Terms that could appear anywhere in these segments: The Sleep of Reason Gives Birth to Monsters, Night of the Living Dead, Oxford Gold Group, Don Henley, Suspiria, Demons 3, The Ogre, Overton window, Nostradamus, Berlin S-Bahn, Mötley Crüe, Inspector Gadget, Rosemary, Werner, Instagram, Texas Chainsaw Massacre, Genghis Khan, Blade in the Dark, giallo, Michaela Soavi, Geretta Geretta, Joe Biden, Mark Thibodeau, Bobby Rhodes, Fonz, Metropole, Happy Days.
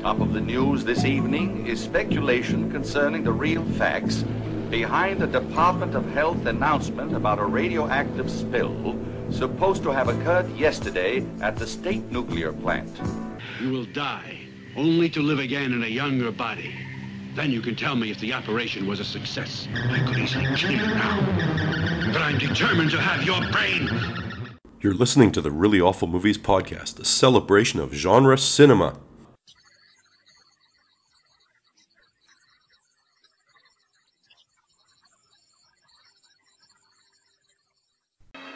Top of the news this evening is speculation concerning the real facts behind the Department of Health announcement about a radioactive spill supposed to have occurred yesterday at the state nuclear plant. You will die, only to live again in a younger body. Then you can tell me if the operation was a success. I could easily kill you now, but I'm determined to have your brain. You're listening to the Really Awful Movies podcast, a celebration of genre cinema.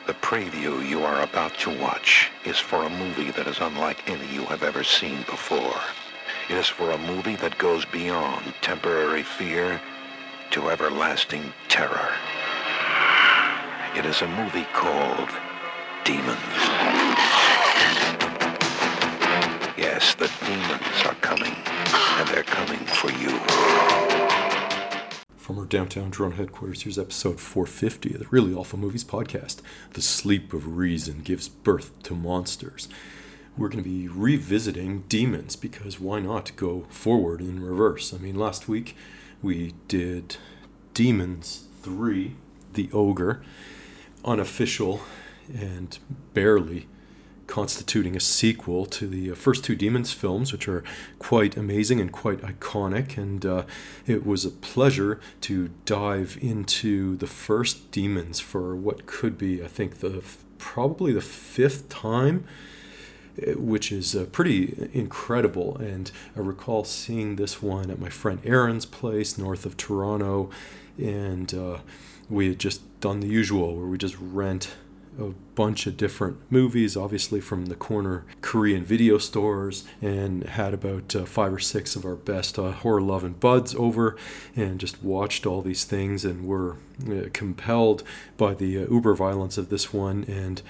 The preview you are about to watch is for a movie that is unlike any you have ever seen before. It is for a movie that goes beyond temporary fear to everlasting terror. It is a movie called Demons. Yes, the demons are coming, and they're coming for you. From our downtown drone headquarters, here's episode 450 of the Really Awful Movies podcast, The Sleep of Reason Gives Birth to Monsters. We're going to be revisiting Demons, because why not go forward in reverse? I mean, last week we did Demons 3, The Ogre, unofficial and barely constituting a sequel to the first two Demons films, which are quite amazing and quite iconic, and it was a pleasure to dive into the first Demons for what could be, I think, probably the fifth time, which is pretty incredible. And I recall seeing this one at my friend Aaron's place north of Toronto, and we had just done the usual where we just rent a bunch of different movies, obviously from the corner Korean video stores, and had about 5 or 6 of our best horror loving buds over and just watched all these things, and were compelled by the uber violence of this one, and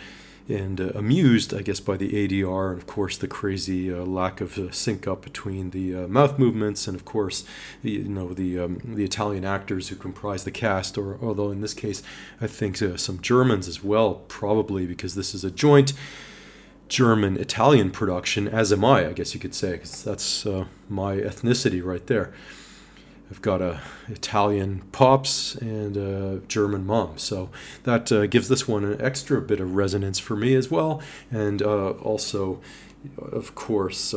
amused, I guess, by the ADR, and of course the crazy lack of sync up between the mouth movements, and of course, the Italian actors who comprise the cast, or although in this case, I think some Germans as well, probably, because this is a joint German-Italian production, as am I guess you could say, because that's my ethnicity right there. I've got a Italian pops and a German mom, so that gives this one an extra bit of resonance for me as well. And also, of course,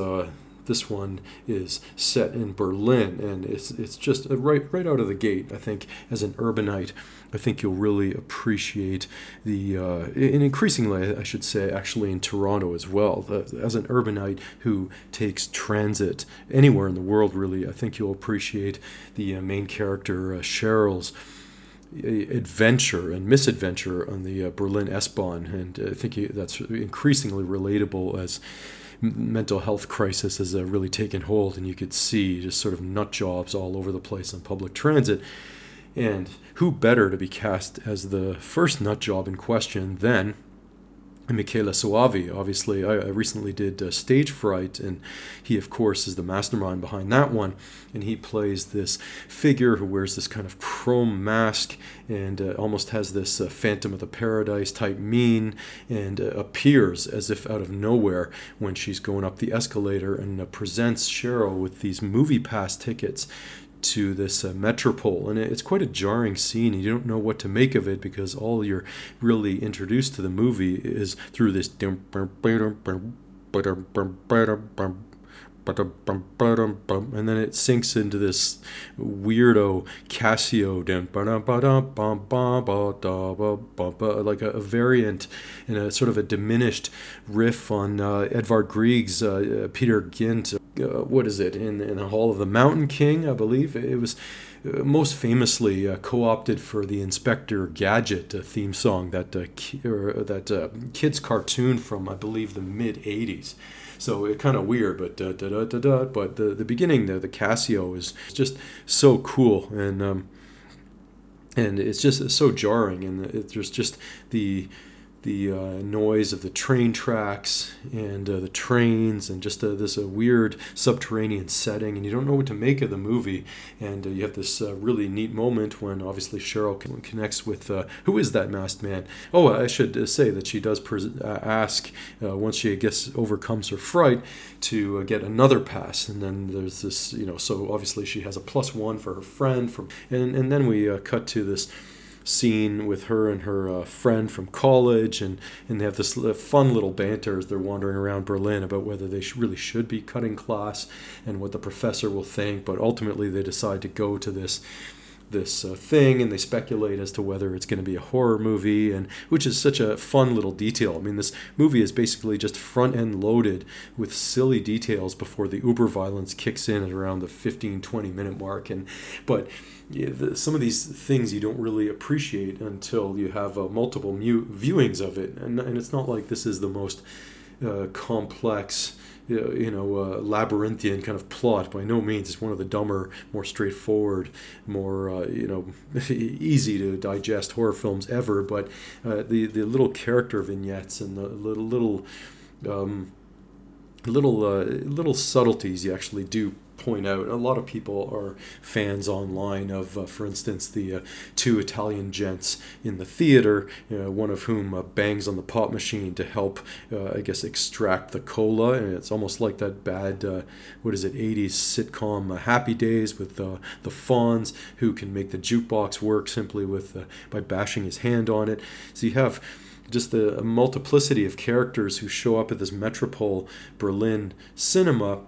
this one is set in Berlin, and it's just right out of the gate. I think as an urbanite, I think you'll really appreciate the, and increasingly I should say actually in Toronto as well, as an urbanite who takes transit anywhere in the world really, I think you'll appreciate the main character Cheryl's adventure and misadventure on the Berlin S-Bahn, and I think that's increasingly relatable as mental health crisis has really taken hold, and you could see just sort of nut jobs all over the place on public transit. And who better to be cast as the first nut job in question than Michaela Soavi? Obviously, I recently did Stage Fright, and he, of course, is the mastermind behind that one. And he plays this figure who wears this kind of chrome mask and almost has this Phantom of the Paradise type mien, and appears as if out of nowhere when she's going up the escalator, and presents Cheryl with these movie pass tickets to this Metropole, and it's quite a jarring scene. You don't know what to make of it, because all you're really introduced to the movie is through this and then it sinks into this weirdo Casio, like a variant and a sort of a diminished riff on Edvard Grieg's Peter Gynt, what is it, in the Hall of the Mountain King, I believe. It was most famously co-opted for the Inspector Gadget theme song, that kids' cartoon from, I believe, the mid-'80s. So it's kind of weird, but but the beginning there, the Casio, is just so cool, and it's just so jarring, and there's just the noise of the train tracks and the trains, and just this weird subterranean setting, and you don't know what to make of the movie. And you have this really neat moment when obviously Cheryl connects with who is that masked man? Oh, I should say that she does ask once she overcomes her fright to get another pass, and then there's this, so obviously she has a +1 for her friend and then we cut to this scene with her and her friend from college, and they have this fun little banter as they're wandering around Berlin about whether they really should be cutting class and what the professor will think. But ultimately they decide to go to this thing, and they speculate as to whether it's going to be a horror movie, and which is such a fun little detail. I mean, this movie is basically just front-end loaded with silly details before the uber violence kicks in at around the 15-20 minute mark. But some of these things you don't really appreciate until you have multiple viewings of it, and it's not like this is the most complex, labyrinthian kind of plot. By no means. It's one of the dumber, more straightforward, more easy to digest horror films ever. But the little character vignettes and the little subtleties you actually do point out. A lot of people are fans online of, for instance, the two Italian gents in the theater, one of whom bangs on the pop machine to help, extract the cola. And it's almost like that bad, 80s sitcom Happy Days with the Fonz, who can make the jukebox work simply with by bashing his hand on it. So you have just the multiplicity of characters who show up at this Metropole Berlin cinema.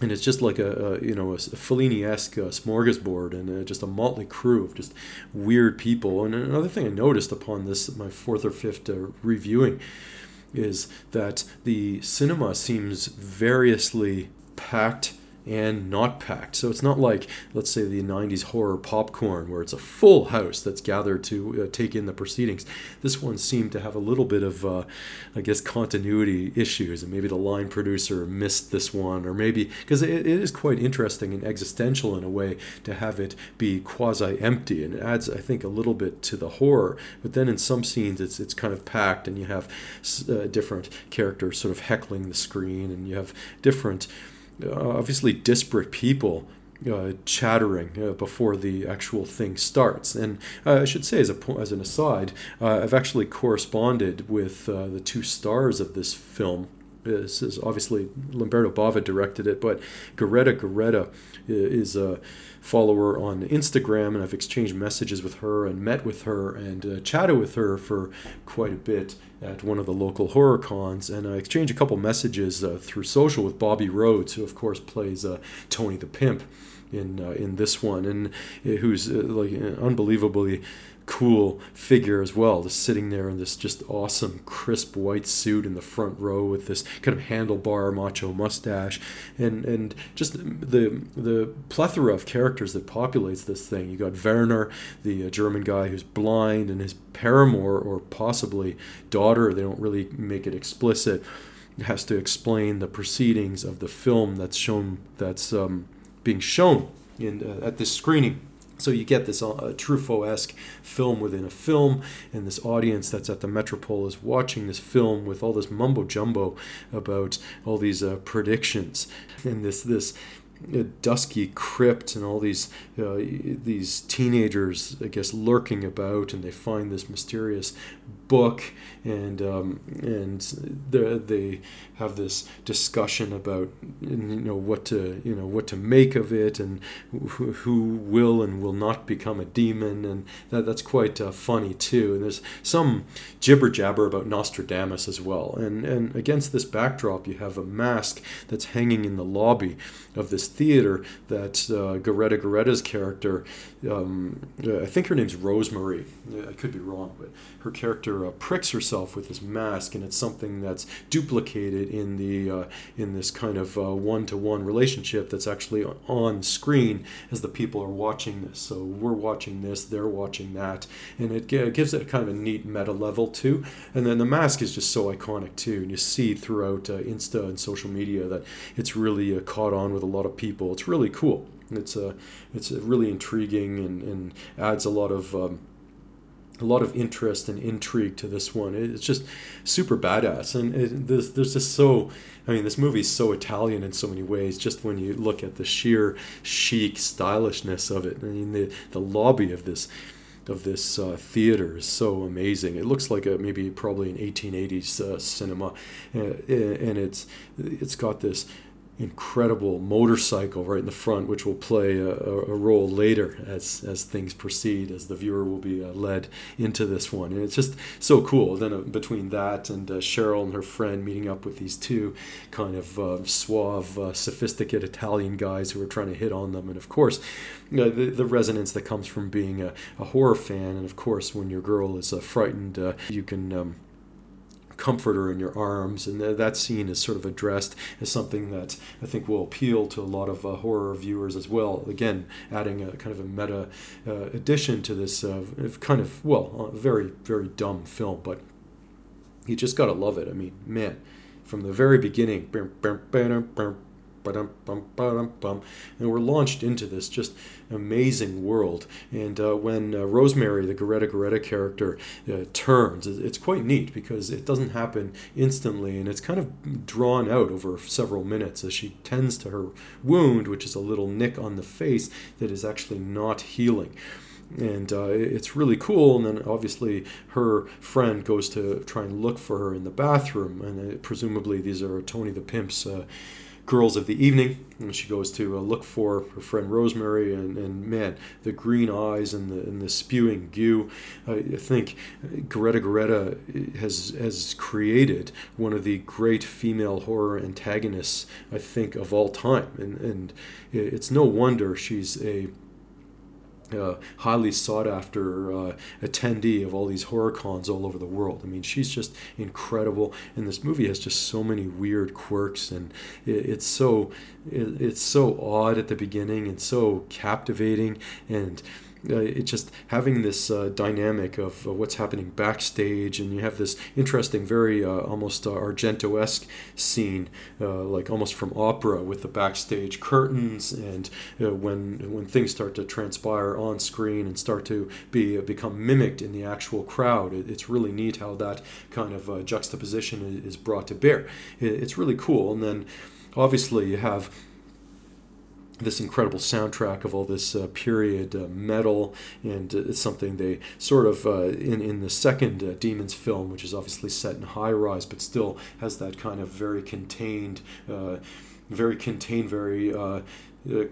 And it's just like a Fellini-esque smorgasbord, and just a motley crew of just weird people. And another thing I noticed upon this, my fourth or fifth reviewing, is that the cinema seems variously packed and not packed. So it's not like, let's say, the 90s horror popcorn where it's a full house that's gathered to take in the proceedings. This one seemed to have a little bit of continuity issues, and maybe the line producer missed this one, or maybe because it is quite interesting and existential in a way to have it be quasi empty, and it adds, I think, a little bit to the horror. But then in some scenes it's kind of packed, and you have different characters sort of heckling the screen, and you have different obviously disparate people chattering before the actual thing starts. And I should say, as an aside, I've actually corresponded with the two stars of this film. This is obviously Lamberto Bava directed it, but Geretta Geretta is a follower on Instagram, and I've exchanged messages with her and met with her and chatted with her for quite a bit at one of the local horror cons. And I exchanged a couple messages through social with Bobby Rhodes, who of course plays Tony the Pimp in this one, and who's an unbelievably cool figure as well, just sitting there in this just awesome crisp white suit in the front row with this kind of handlebar macho mustache, and just the plethora of characters that populates this thing. You got Werner, the German guy who's blind, and his paramour, or possibly daughter, they don't really make it explicit, has to explain the proceedings of the film that's being shown in at this screening. So you get this Truffaut-esque film within a film, and this audience that's at the Metropole is watching this film with all this mumbo-jumbo about all these predictions, and this dusky crypt, and all these teenagers, I guess, lurking about, and they find this mysterious book, and they have this discussion about what to make of it, and who will and will not become a demon, and that's quite funny too. And there's some jibber jabber about Nostradamus as well, and against this backdrop you have a mask that's hanging in the lobby of this theater that Geretta Geretta's character, I think her name's Rosemary, I could be wrong, but her character Geretta pricks herself with this mask, and it's something that's duplicated in the in this kind of one-to-one relationship that's actually on screen as the people are watching this. So we're watching this, they're watching that, and it gives it a kind of a neat meta level too. And then the mask is just so iconic too, and you see throughout Insta and social media that it's really caught on with a lot of people. It's really cool. It's really intriguing and adds a lot of interest and intrigue to this one. It's just super badass, and there's just so. I mean, this movie is so Italian in so many ways. Just when you look at the sheer chic stylishness of it, I mean, the lobby of this theater is so amazing. It looks like probably an 1880s cinema, and it's got this incredible motorcycle right in the front, which will play a role later as things proceed, as the viewer will be led into this one. And it's just so cool. Then between that and Cheryl and her friend meeting up with these two kind of suave, sophisticated Italian guys who are trying to hit on them. And of course, the resonance that comes from being a horror fan. And of course, when your girl is frightened, you can comfort her in your arms, and that scene is sort of addressed as something that I think will appeal to a lot of horror viewers as well. Again, adding a kind of a meta addition to this very, very dumb film, but you just gotta love it. I mean, man, from the very beginning, and we're launched into this just amazing world. And when Rosemary, the Geretta Geretta character, turns, it's quite neat because it doesn't happen instantly, and it's kind of drawn out over several minutes as she tends to her wound, which is a little nick on the face that is actually not healing. And it's really cool. And then obviously her friend goes to try and look for her in the bathroom, and presumably these are Tony the Pimp's girls of the evening, and she goes to look for her friend Rosemary, and man, the green eyes and the spewing goo. I think Geretta Geretta has created one of the great female horror antagonists, I think, of all time, and it's no wonder she's a highly sought after attendee of all these horror cons all over the world. I mean, she's just incredible, and this movie has just so many weird quirks, and it's so odd at the beginning and so captivating, and it's just having this dynamic of what's happening backstage, and you have this interesting, very almost Argento-esque scene, like almost from opera, with the backstage curtains, and when things start to transpire on screen and start to become mimicked in the actual crowd. It's really neat how that kind of juxtaposition is brought to bear. It's really cool. And then obviously you have this incredible soundtrack of all this period metal, and it's something they sort of in the second Demons film, which is obviously set in high rise but still has that kind of very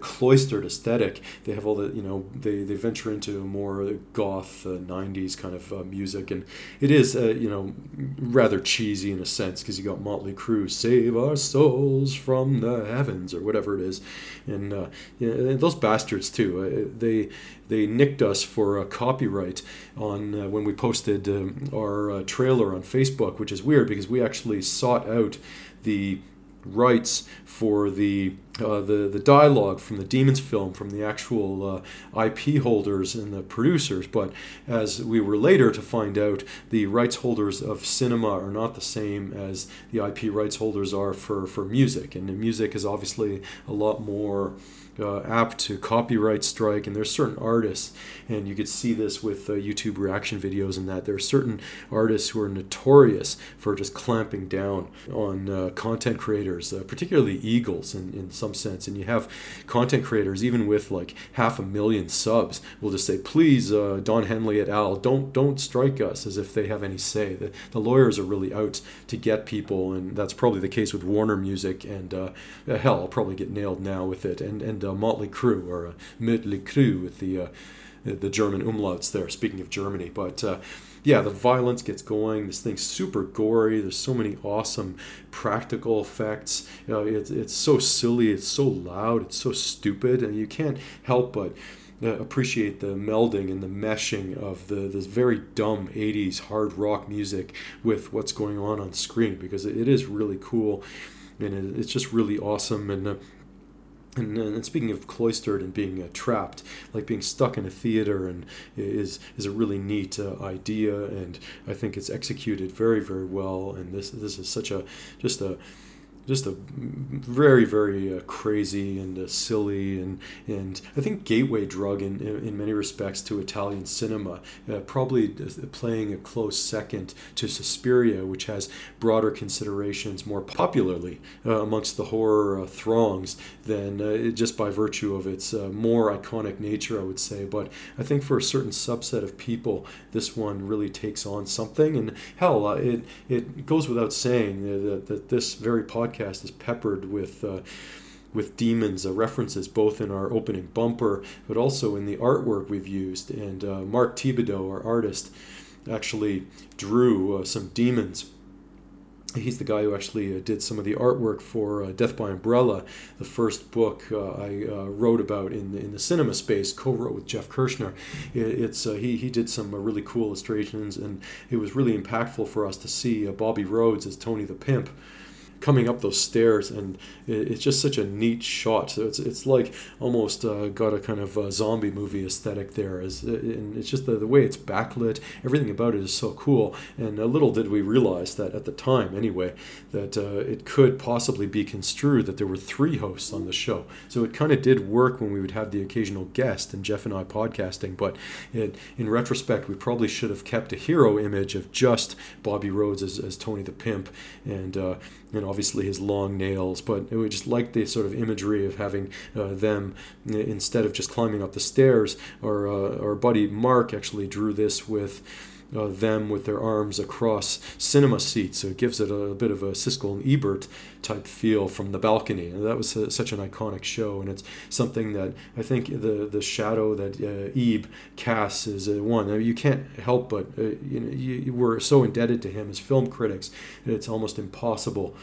cloistered aesthetic. They have all the, you know, they venture into more goth 90s kind of music, and it is rather cheesy in a sense, because you got Mötley Crüe, "Save Our Souls from the Heavens" or whatever it is, and those bastards too. They nicked us for a copyright on when we posted our trailer on Facebook, which is weird because we actually sought out the rights for the dialogue from the Demons film from the actual IP holders and the producers, but as we were later to find out, the rights holders of cinema are not the same as the IP rights holders are for music, and the music is obviously a lot more apt to copyright strike, and there's certain artists, and you could see this with YouTube reaction videos and that, there are certain artists who are notorious for just clamping down on content creators, particularly eagles in some sense, and you have content creators even with like 500,000 subs will just say, "Please, Don Henley et al., don't strike us," as if they have any say. The lawyers are really out to get people, and that's probably the case with Warner Music, and hell, I'll probably get nailed now with it, and Mötley Crüe, or Mötley Crüe with the German umlauts there, speaking of Germany. But yeah, the violence gets going, this thing's super gory, there's so many awesome practical effects, it's so silly, it's so loud, it's so stupid, and you can't help but appreciate the melding and the meshing of this very dumb 80s hard rock music with what's going on screen, because it is really cool and it's just really awesome. And speaking of cloistered and being trapped, like being stuck in a theater, and is a really neat idea, and I think it's executed very, very well. And this is such a just a very, very crazy and silly and I think gateway drug in many respects to Italian cinema, probably playing a close second to Suspiria, which has broader considerations more popularly amongst the horror throngs than just by virtue of its more iconic nature, I would say. But I think for a certain subset of people, this one really takes on something. And hell, it goes without saying that this very podcast is peppered with Demons references, both in our opening bumper but also in the artwork we've used. And Mark Thibodeau, our artist, actually drew some Demons. He's the guy who actually did some of the artwork for Death by Umbrella, the first book I wrote about in the cinema space, co-wrote with Jeff Kirshner. He did some really cool illustrations, and it was really impactful for us to see Bobby Rhodes as Tony the Pimp coming up those stairs, and it's just such a neat shot. So it's like almost got a kind of a zombie movie aesthetic there, and it's just the way it's backlit. Everything about it is so cool, and little did we realize that at the time anyway, that it could possibly be construed that there were three hosts on the show. So it kind of did work when we would have the occasional guest and Jeff and I podcasting, but in retrospect we probably should have kept a hero image of just Bobby Rhodes as Tony the Pimp, and you know, obviously his long nails. But we just like the sort of imagery of having them, instead of just climbing up the stairs. Our buddy Mark actually drew this with them with their arms across cinema seats, so it gives it a bit of a Siskel and Ebert type feel from the balcony. And that was such an iconic show, and it's something that I think the shadow that Ebe casts is one. I mean, you can't help but we're so indebted to him as film critics that it's almost impossible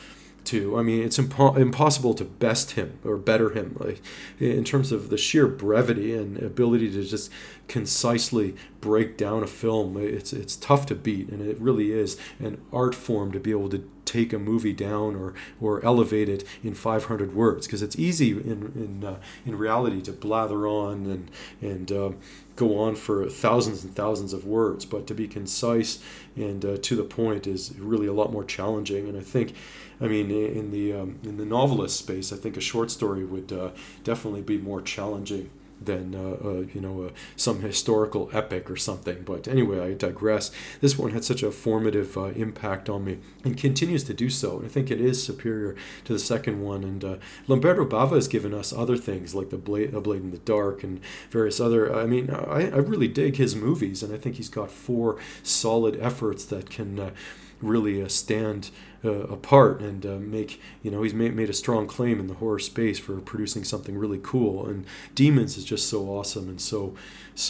to. I mean, it's impossible to best him or better him, like, in terms of the sheer brevity and ability to just concisely break down a film. It's tough to beat, and it really is an art form to be able to take a movie down or elevate it in 500 words, because it's easy in reality to blather on and go on for thousands and thousands of words. But to be concise and to the point is really a lot more challenging. And I think, I mean, in the novelist space, I think a short story would definitely be more challenging than some historical epic or something. But anyway, I digress. This one had such a formative impact on me and continues to do so. And I think it is superior to the second one. And Lamberto Bava has given us other things like Blade in the Dark and various other. I mean, I really dig his movies, and I think he's got four solid efforts that can really stand apart and make, he's made a strong claim in the horror space for producing something really cool. And Demons is just so awesome and so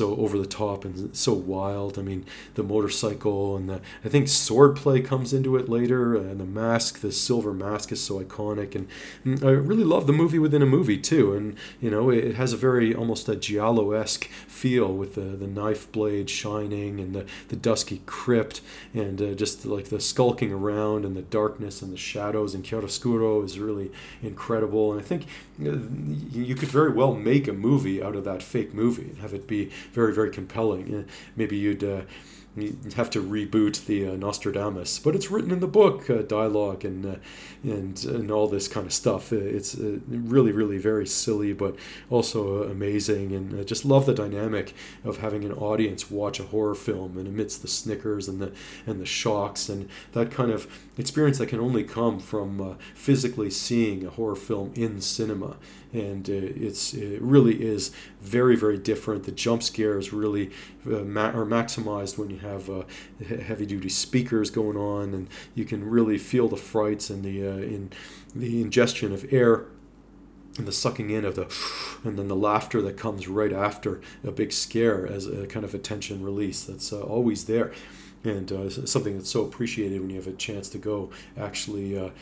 over the top and so wild. I mean, the motorcycle and I think swordplay comes into it later, and the mask, the silver mask, is so iconic. And I really love the movie within a movie too. And it has a very almost a giallo-esque feel with the knife blade shining and the dusky crypt and just like the skulking around and the darkness and the shadows, and chiaroscuro is really incredible. And I think you could very well make a movie out of that fake movie and have it be very, very compelling. Maybe you'd have to reboot the Nostradamus, but it's written in the book, dialogue and all this kind of stuff. It's really, really very silly, but also amazing. And I just love the dynamic of having an audience watch a horror film, and amidst the snickers and the shocks and that kind of experience that can only come from physically seeing a horror film in cinema. And it really is very, very different. The jump scares really are maximized when you have heavy-duty speakers going on, and you can really feel the frights and the ingestion of air and the sucking in of and then the laughter that comes right after a big scare as a kind of a tension release that's always there, and something that's so appreciated when you have a chance to go actually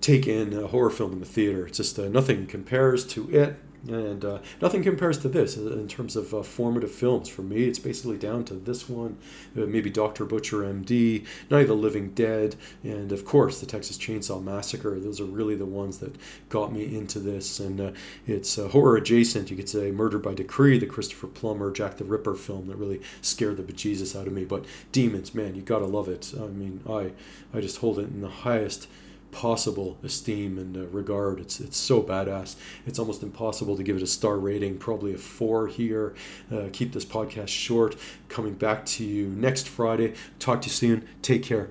take in a horror film in the theater. It's just nothing compares to it. And nothing compares to this in terms of formative films. For me, it's basically down to this one, maybe Dr. Butcher, M.D., Night of the Living Dead, and of course the Texas Chainsaw Massacre. Those are really the ones that got me into this. And it's horror adjacent, you could say, Murder by Decree, the Christopher Plummer, Jack the Ripper film that really scared the bejesus out of me. But Demons, man, you gotta love it. I mean, I just hold it in the highest possible esteem and regard. It's so badass. It's almost impossible to give it a star rating, probably a 4 here. Keep this podcast short. Coming back to you next Friday. Talk to you soon. Take care.